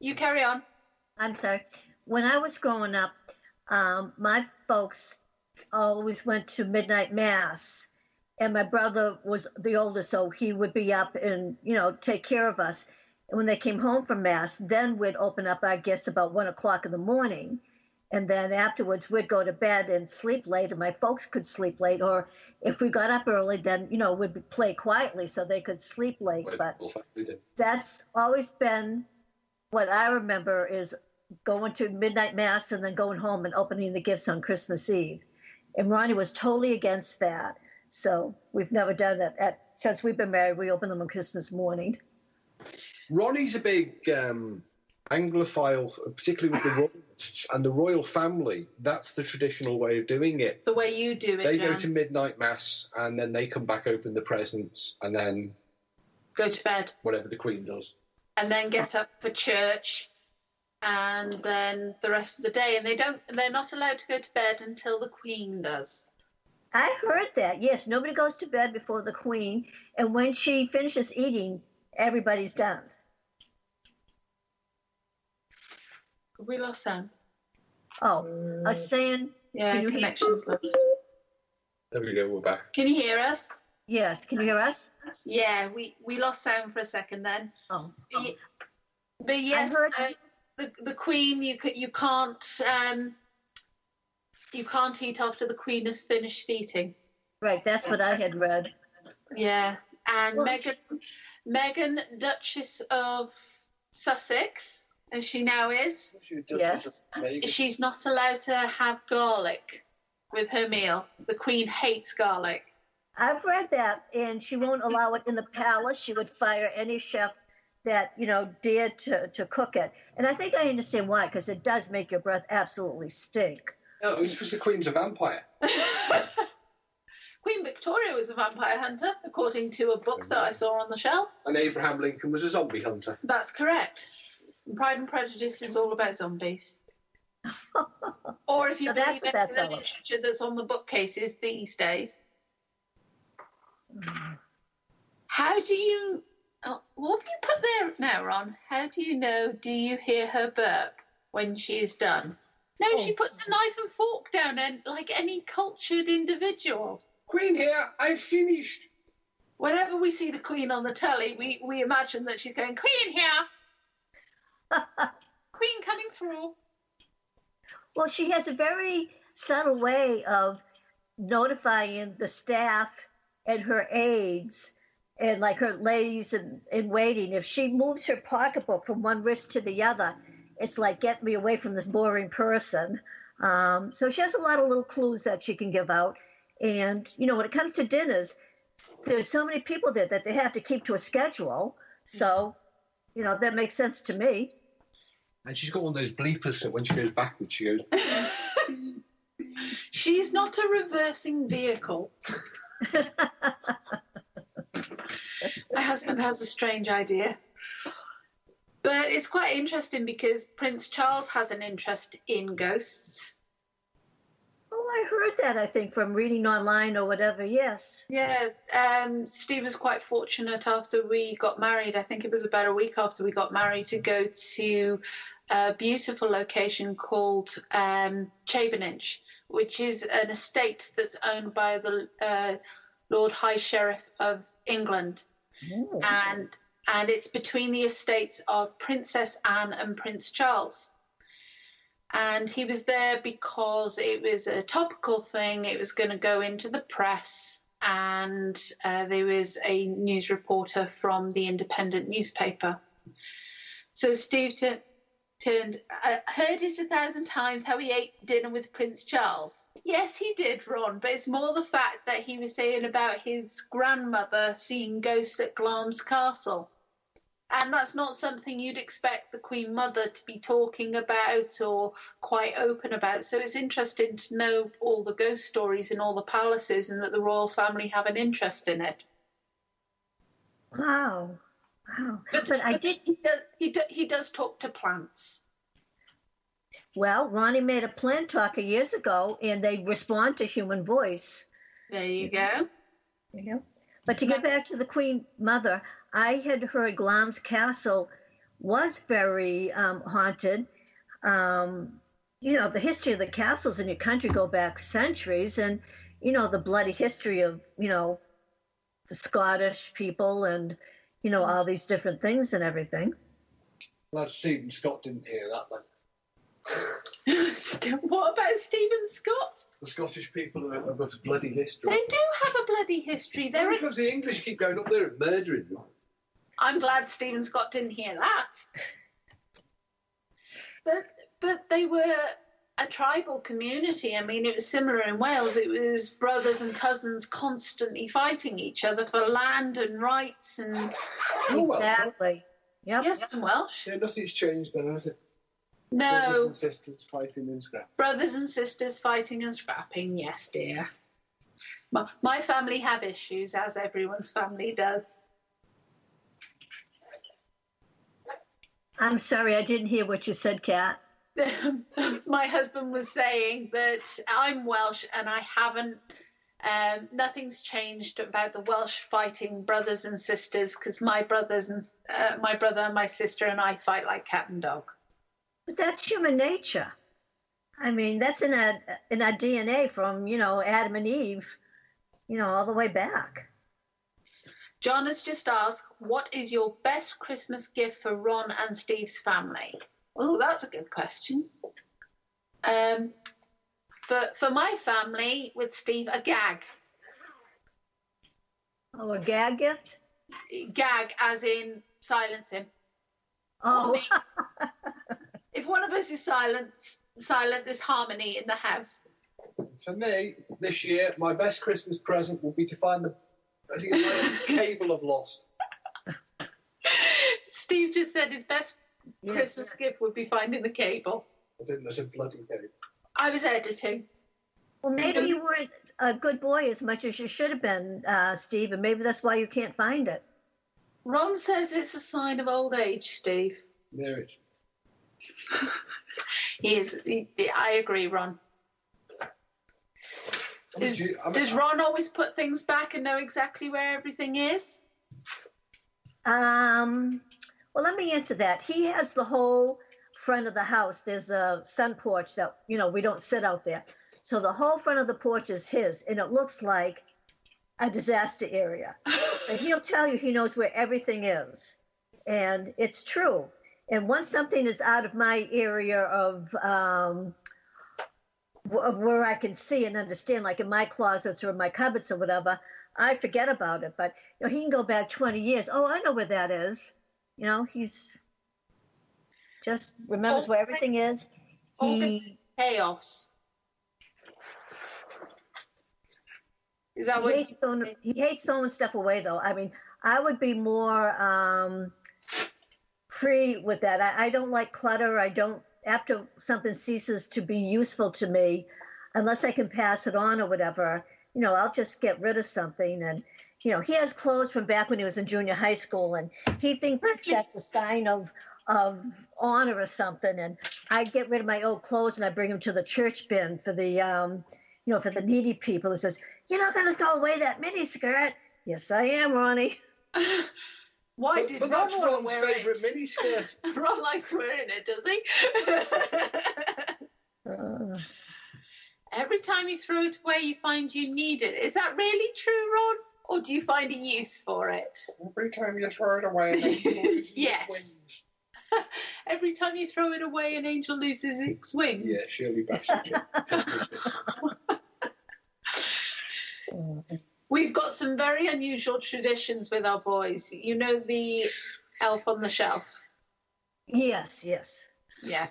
You carry on. I'm sorry. When I was growing up, um, my folks always went to midnight mass, and my brother was the oldest, so he would be up and, you know, take care of us. And when they came home from mass, then we'd open up, I guess, about one o'clock in the morning, and then afterwards we'd go to bed and sleep late, and my folks could sleep late. Or if we got up early, then, you know, we'd play quietly so they could sleep late. But that's always been... What I remember is going to midnight mass and then going home and opening the gifts on Christmas Eve. And Ronnie was totally against that. So we've never done that. At, since we've been married, we open them on Christmas morning. Ronnie's a big um, Anglophile, particularly with the royalists and the royal family. That's the traditional way of doing it. The way you do it, They John. Go to midnight mass and then they come back, open the presents, and then... Go to bed. Whatever the Queen does. And then get up for church, and then the rest of the day. And they don't, they're not allowed to go to bed until the Queen does. I heard that, yes. Nobody goes to bed before the Queen. And when she finishes eating, everybody's done. Have we lost sound? Oh, um, I was saying... Yeah, connection's lost. There we go, we're back. Can you hear us? Yes, can you hear us? Yeah, we, we lost sound for a second then. Oh. But, but yes, uh, the the Queen, you, you can't... Um, you can't eat after the Queen has finished eating. Right, that's what I had read. Yeah, and well, Meghan, Meghan, Duchess of Sussex, as she now is, yes. She's not allowed to have garlic with her meal. The Queen hates garlic. I've read that, and she won't allow it in the palace. She would fire any chef that, you know, dared to, to cook it. And I think I understand why, because it does make your breath absolutely stink. No, it's because the Queen's a vampire. Queen Victoria was a vampire hunter, according to a book that I saw on the shelf. And Abraham Lincoln was a zombie hunter. That's correct. Pride and Prejudice is all about zombies. Or if you so believe in the literature that's on the bookcases these days. How do you... Oh, what have you put there now, Ron? How do you know, do you hear her burp when she is done? No, oh. She puts the knife and fork down, and like any cultured individual. Queen here, I've finished. Whenever we see the Queen on the telly, we, we imagine that she's going, Queen here! Queen coming through. Well, she has a very subtle way of notifying the staff and her aides and like her ladies in, in waiting. If she moves her pocketbook from one wrist to the other, it's like, get me away from this boring person. Um, so she has a lot of little clues that she can give out. And, you know, when it comes to dinners, there's so many people there that they have to keep to a schedule. So, you know, that makes sense to me. And she's got one of those bleepers that when she goes backwards, she goes... She's not a reversing vehicle. My husband has a strange idea. But it's quite interesting because Prince Charles has an interest in ghosts. Oh, I heard that, I think, from reading online or whatever, yes. Yeah, um, Steve was quite fortunate after we got married. I think it was about a week after we got married to go to a beautiful location called um, Chavenage, which is an estate that's owned by the uh, Lord High Sheriff of England. Oh. And... And it's between the estates of Princess Anne and Prince Charles. And he was there because it was a topical thing. It was going to go into the press. And uh, there was a news reporter from the Independent newspaper. So Steve t- turned, I heard it a thousand times how he ate dinner with Prince Charles. Yes, he did, Ron, but it's more the fact that he was saying about his grandmother seeing ghosts at Glamis Castle. And that's not something you'd expect the Queen Mother to be talking about or quite open about. So it's interesting to know all the ghost stories in all the palaces and that the royal family have an interest in it. Wow. Wow. But, but I did... he, does, he, do, he does talk to plants. Well, Ronnie made a plant talker years ago, and they respond to human voice. There you go. There you go. But to get back to the Queen Mother, I had heard Glamis Castle was very um, haunted. Um, you know, the history of the castles in your country go back centuries, and, you know, the bloody history of, you know, the Scottish people and, you know, all these different things and everything. Well, Stephen Scott didn't hear that, then. What about Stephen Scott? The Scottish people have got a bloody history. They do have a bloody history. They're because the English keep going up there and murdering them. I'm glad Stephen Scott didn't hear that. But but they were a tribal community. I mean, it was similar in Wales. It was brothers and cousins constantly fighting each other for land and rights and oh, exactly. Yep. Yes, in Welsh. Yeah, nothing's changed then, has it? No. Brothers and sisters fighting and scrapping. Brothers and sisters fighting and scrapping, yes, dear. My, my family have issues, as everyone's family does. I'm sorry, I didn't hear what you said, Kat. My husband was saying that I'm Welsh and I haven't, um, nothing's changed about the Welsh fighting brothers and sisters because my brothers and uh, my brother and my sister and I fight like cat and dog. But that's human nature. I mean, that's in our, in our D N A from, you know, Adam and Eve, you know, all the way back. John has just asked, what is your best Christmas gift for Ron and Steve's family? Oh, that's a good question. Um, for for my family, with Steve, a gag. Oh, a gag gift? Gag, as in silence him. Oh. If one of us is silent, silent, there's harmony in the house. For me, this year, my best Christmas present will be to find the cable I've lost. Steve just said his best yes. Christmas gift would be finding the cable. I didn't, there's a bloody cable. I was editing. Well, maybe you weren't a good boy as much as you should have been, uh, Steve, and maybe that's why you can't find it. Ron says it's a sign of old age, Steve. There it is. He is. He, I agree, Ron. Does, you, I mean, does Ron always put things back and know exactly where everything is? Um, well, let me answer that. He has the whole front of the house. There's a sun porch that, you know, we don't sit out there. So the whole front of the porch is his, and it looks like a disaster area. And he'll tell you he knows where everything is, and it's true. And once something is out of my area of... Um, where I can see and understand, like in my closets or in my cupboards or whatever, I forget about it. But you know, he can go back twenty years. Oh, I know where that is. You know, he's just remembers all where everything is. He chaos. Is that he what hates you throwing, he hates throwing stuff away? Though I mean, I would be more um, free with that. I, I don't like clutter. I don't. After something ceases to be useful to me, unless I can pass it on or whatever, you know, I'll just get rid of something. And, you know, he has clothes from back when he was in junior high school, and he thinks that's a sign of of honor or something. And I get rid of my old clothes and I bring them to the church bin for the, um, you know, for the needy people. He says, "You're not going to throw away that miniskirt." Yes, I am, Ronnie. Why but, did but Ron that's Ron's wear favourite it? Miniskirt. Ron likes wearing it, does he? uh. Every time you throw it away, you find you need it. Is that really true, Ron? Or do you find a use for it? Every time you throw it away, an angel loses yes. its wings. Every time you throw it away, an angel loses its wings. Yeah, Shirley Bassett. We've got some very unusual traditions with our boys. You know the elf on the shelf? Yes, yes. Yeah.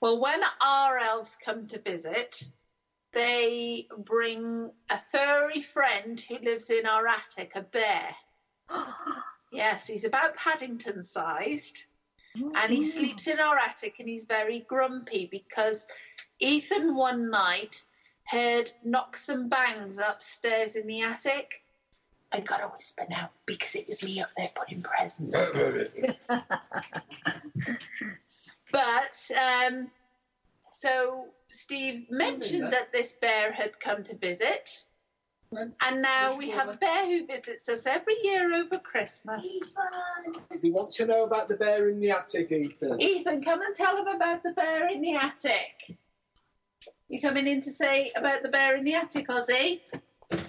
Well, when our elves come to visit, they bring a furry friend who lives in our attic, a bear. Yes, he's about Paddington sized, mm-hmm. and he sleeps in our attic, and he's very grumpy because Ethan one night... heard knocks and bangs upstairs in the attic. I gotta whisper now because it was me up there putting presents. But um, so Steve mentioned that this bear had come to visit, and now we have a bear who visits us every year over Christmas. Ethan, you want to know about the bear in the attic, Ethan? Ethan, come and tell him about the bear in the attic. You coming in to say about the bear in the attic, Ozzy?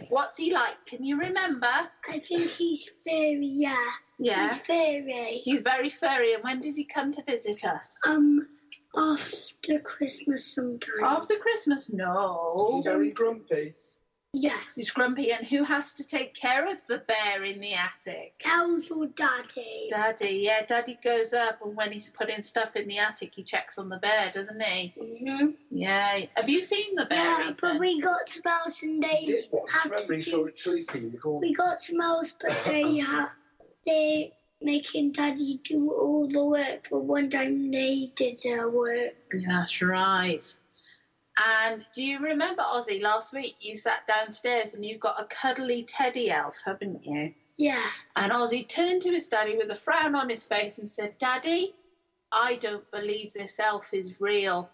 What's he like? Can you remember? I think he's furry, yeah. Yeah. He's furry. He's very furry. And when does he come to visit us? Um, after Christmas sometime. After Christmas? No. He's very grumpy. Yes. He's grumpy. And who has to take care of the bear in the attic? Cows or Daddy. Daddy, yeah. Daddy goes up, and when he's putting stuff in the attic, he checks on the bear, doesn't he? Mm-hmm. Yeah. Have you seen the bear? Yeah, even? But we got smells and they... Did what? Remember, he saw it sleeping. We got smells, but they have... They're making Daddy do all the work, but one time they did their work. That's right. And do you remember, Ozzy, last week you sat downstairs and you've got a cuddly teddy elf, haven't you? Yeah. And Ozzy turned to his daddy with a frown on his face and said, "Daddy, I don't believe this elf is real.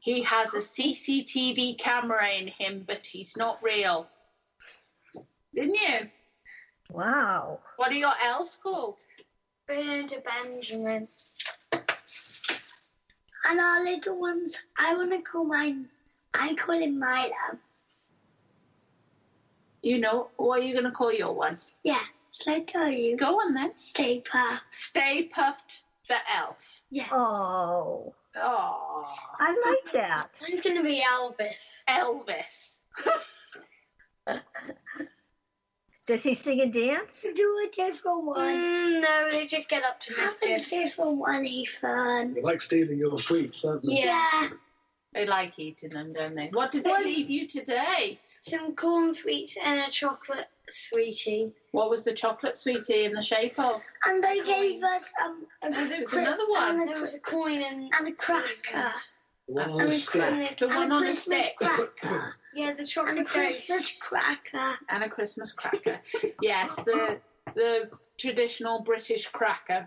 He has a C C T V camera in him, but he's not real." Didn't you? Wow. What are your elves called? Bernard and Benjamin. and our little ones, I want to call mine, I call him Milo. You know, what are you going to call your one? Yeah, shall I tell you? Go on then. Stay Puffed. Stay Puffed the Elf. Yeah. Oh. Oh. I like that. Mine's going to be Elvis. Elvis. Does he sing and dance? Do a different one. Mm, no, they just get up to mischief. Have a different one, Ethan. They like stealing your sweets, don't they? Yeah. They like eating them, don't they? What did they what? leave you today? Some corn sweets and a chocolate sweetie. What was the chocolate sweetie in the shape of? And they gave us um, a oh, there was another one. There was a coin and, and a cracker. The one on the stick. The one on the stick. Yeah, the chocolate and a Christmas cracker. And a Christmas cracker. Yes, the the traditional British cracker.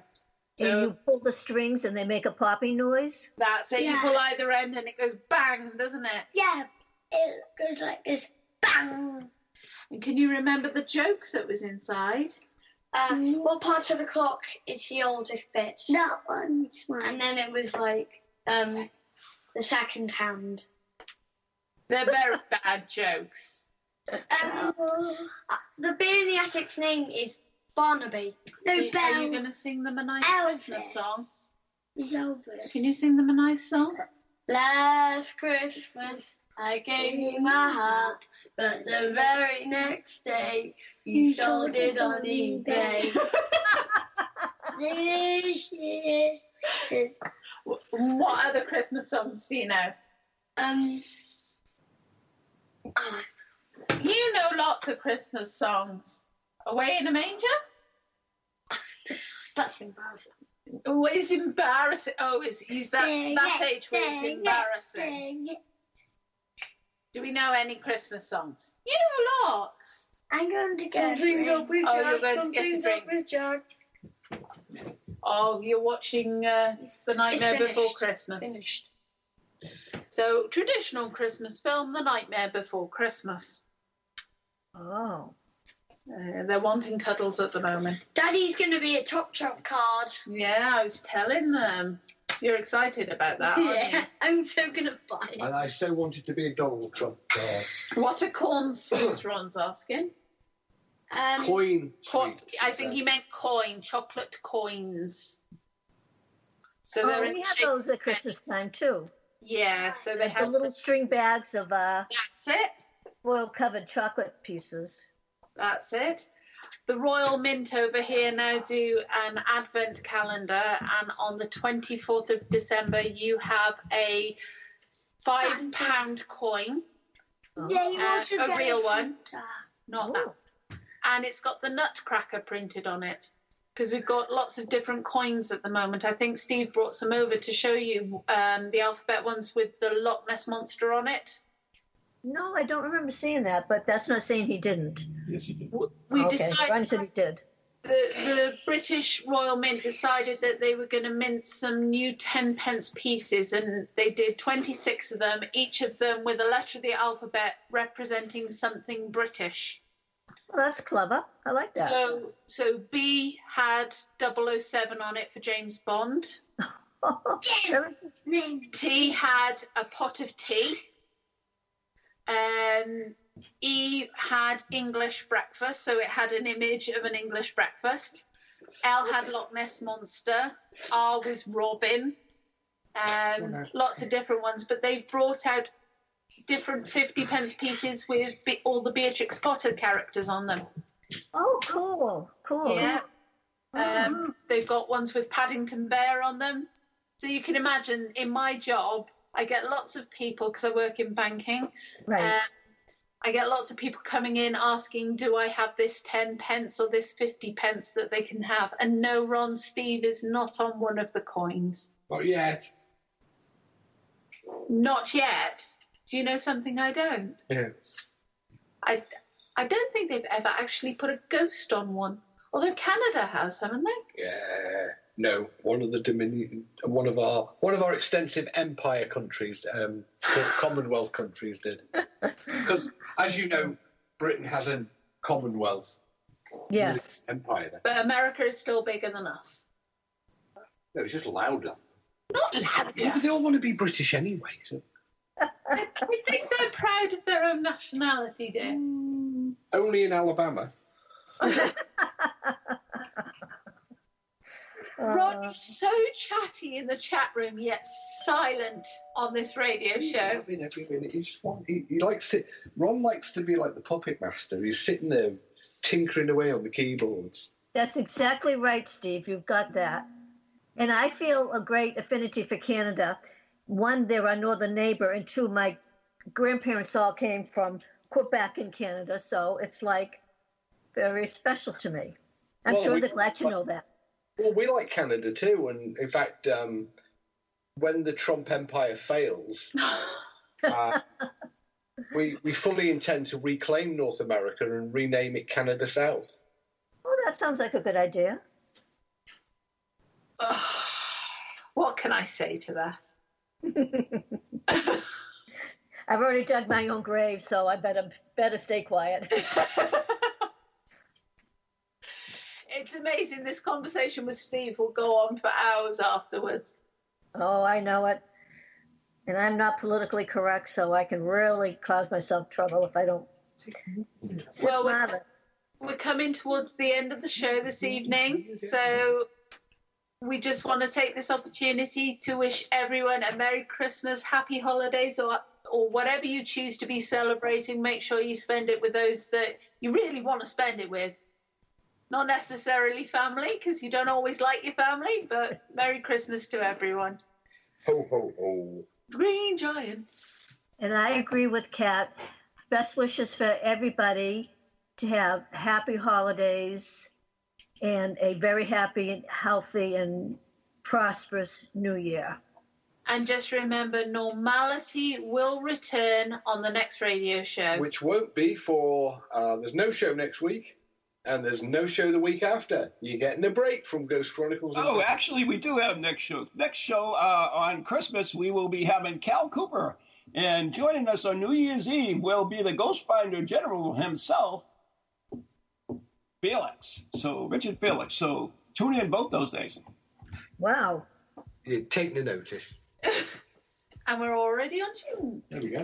So and you pull the strings and they make a popping noise? That's it. Yeah. You pull either end and it goes bang, doesn't it? Yeah, it goes like this. Bang! And can you remember the joke that was inside? Uh, what part of the clock is the oldest bit? That one's mine. And then it was like um, the second hand. They're very bad jokes. Um, the beer in the attic's name is Barnaby. No, Are Bell. you going to sing them a nice Elvis. Christmas song? Elvis. Can you sing them a nice song? Last Christmas, I gave you my heart, but the very next day, you, you sold it on eBay. This year. Is... What other Christmas songs do you know? Um... Oh. You know lots of Christmas songs. Away in a Manger? That's embarrassing. Oh, it's embarrassing. Oh, it's, he's that, that it, age where it's embarrassing. It, Do we know any Christmas songs? You know lots. I'm going to get Something a drink. Up with oh, Jack. You're going Something to get a drink. With Jack. Oh, you're watching uh, The Nightmare Before Christmas. Finished. So, traditional Christmas film, The Nightmare Before Christmas. Oh. Uh, they're wanting cuddles at the moment. Daddy's going to be a Top Trump card. Yeah, I was telling them. You're excited about that, aren't yeah, you? I'm so going to buy it. And I so wanted to be a Donald Trump card. What are corn sweets, Ron's asking? Um, coin co- sweets. I think so. He meant coin, chocolate coins. So oh, they're we have shape- those at Christmas time, too. Yeah, so they have the little string bags of uh, that's it. Royal covered chocolate pieces. That's it. The Royal Mint over here now do an advent calendar, and on the twenty-fourth of December you have a five pound coin. Yeah, you uh, also a get real a one. Not Ooh. that. And it's got the nutcracker printed on it. Because we've got lots of different coins at the moment. I think Steve brought some over to show you um, the alphabet ones with the Loch Ness Monster on it. No, I don't remember seeing that, but that's not saying he didn't. Yes, he did. We okay. decided that he did. The, the British Royal Mint decided that they were going to mint some new ten pence pieces, and they did twenty-six of them, each of them with a letter of the alphabet representing something British. Well, that's clever. I like that. So, so B had double oh seven on it for James Bond. T had a pot of tea. Um, E had English breakfast, so it had an image of an English breakfast. L had Loch Ness Monster. R was Robin. Um, lots of different ones, but they've brought out different fifty pence pieces with be- all the Beatrix Potter characters on them. Oh, cool, cool. Yeah. Mm-hmm. Um, they've got ones with Paddington Bear on them. So you can imagine, in my job, I get lots of people, because I work in banking, right. uh, I get lots of people coming in asking, do I have this ten pence or this fifty pence that they can have? And no, Ron, Steve is not on one of the coins. Not yet. Not yet. Do you know something I don't? Yes. I, I don't think they've ever actually put a ghost on one. Although Canada has, haven't they? Yeah. No. One of the Dominion, one of our, one of our extensive empire countries, um, Commonwealth countries did. Because, as you know, Britain has a Commonwealth. Yes. Empire. There. But America is still bigger than us. No, it's just louder. Not allowed there. They all want to be British anyway, so. I think they're proud of their own nationality, dear. Mm. Only in Alabama. Ron, you're so chatty in the chat room, yet silent on this radio show. I mean, every minute he just wants, he, he likes it. Ron likes to be like the puppet master. He's sitting there tinkering away on the keyboards. That's exactly right, Steve. You've got that. And I feel a great affinity for Canada. One, they're our northern neighbor, and two, my grandparents all came from Quebec in Canada, so it's like very special to me. I'm well, sure we, they're glad to like, know that. Well, we like Canada too, and in fact, um, when the Trump Empire fails, uh, we we fully intend to reclaim North America and rename it Canada South. Well, that sounds like a good idea. Oh, what can I say to that? I've already dug my own grave, so I better better stay quiet. It's amazing. This conversation with Steve will go on for hours afterwards. Oh, I know it. And I'm not politically correct, so I can really cause myself trouble if I don't. Well, we're, we're coming towards the end of the show this evening, so we just want to take this opportunity to wish everyone a Merry Christmas, Happy Holidays, or or whatever you choose to be celebrating. Make sure you spend it with those that you really want to spend it with. Not necessarily family, because you don't always like your family, but Merry Christmas to everyone. Ho, ho, ho. Green Giant. And I agree with Kat. Best wishes for everybody to have happy holidays and a very happy and healthy and prosperous new year. And just remember, normality will return on the next radio show. Which won't be for, uh, there's no show next week. And there's no show the week after. You're getting a break from Ghost Chronicles. Oh, the- actually, we do have next show. Next show uh, on Christmas, we will be having Cal Cooper. And joining us on New Year's Eve will be the Ghost Finder General himself, Felix. So, Richard Felix. So, tune in both those days. Wow. You're taking a notice. And we're already on June. There we go.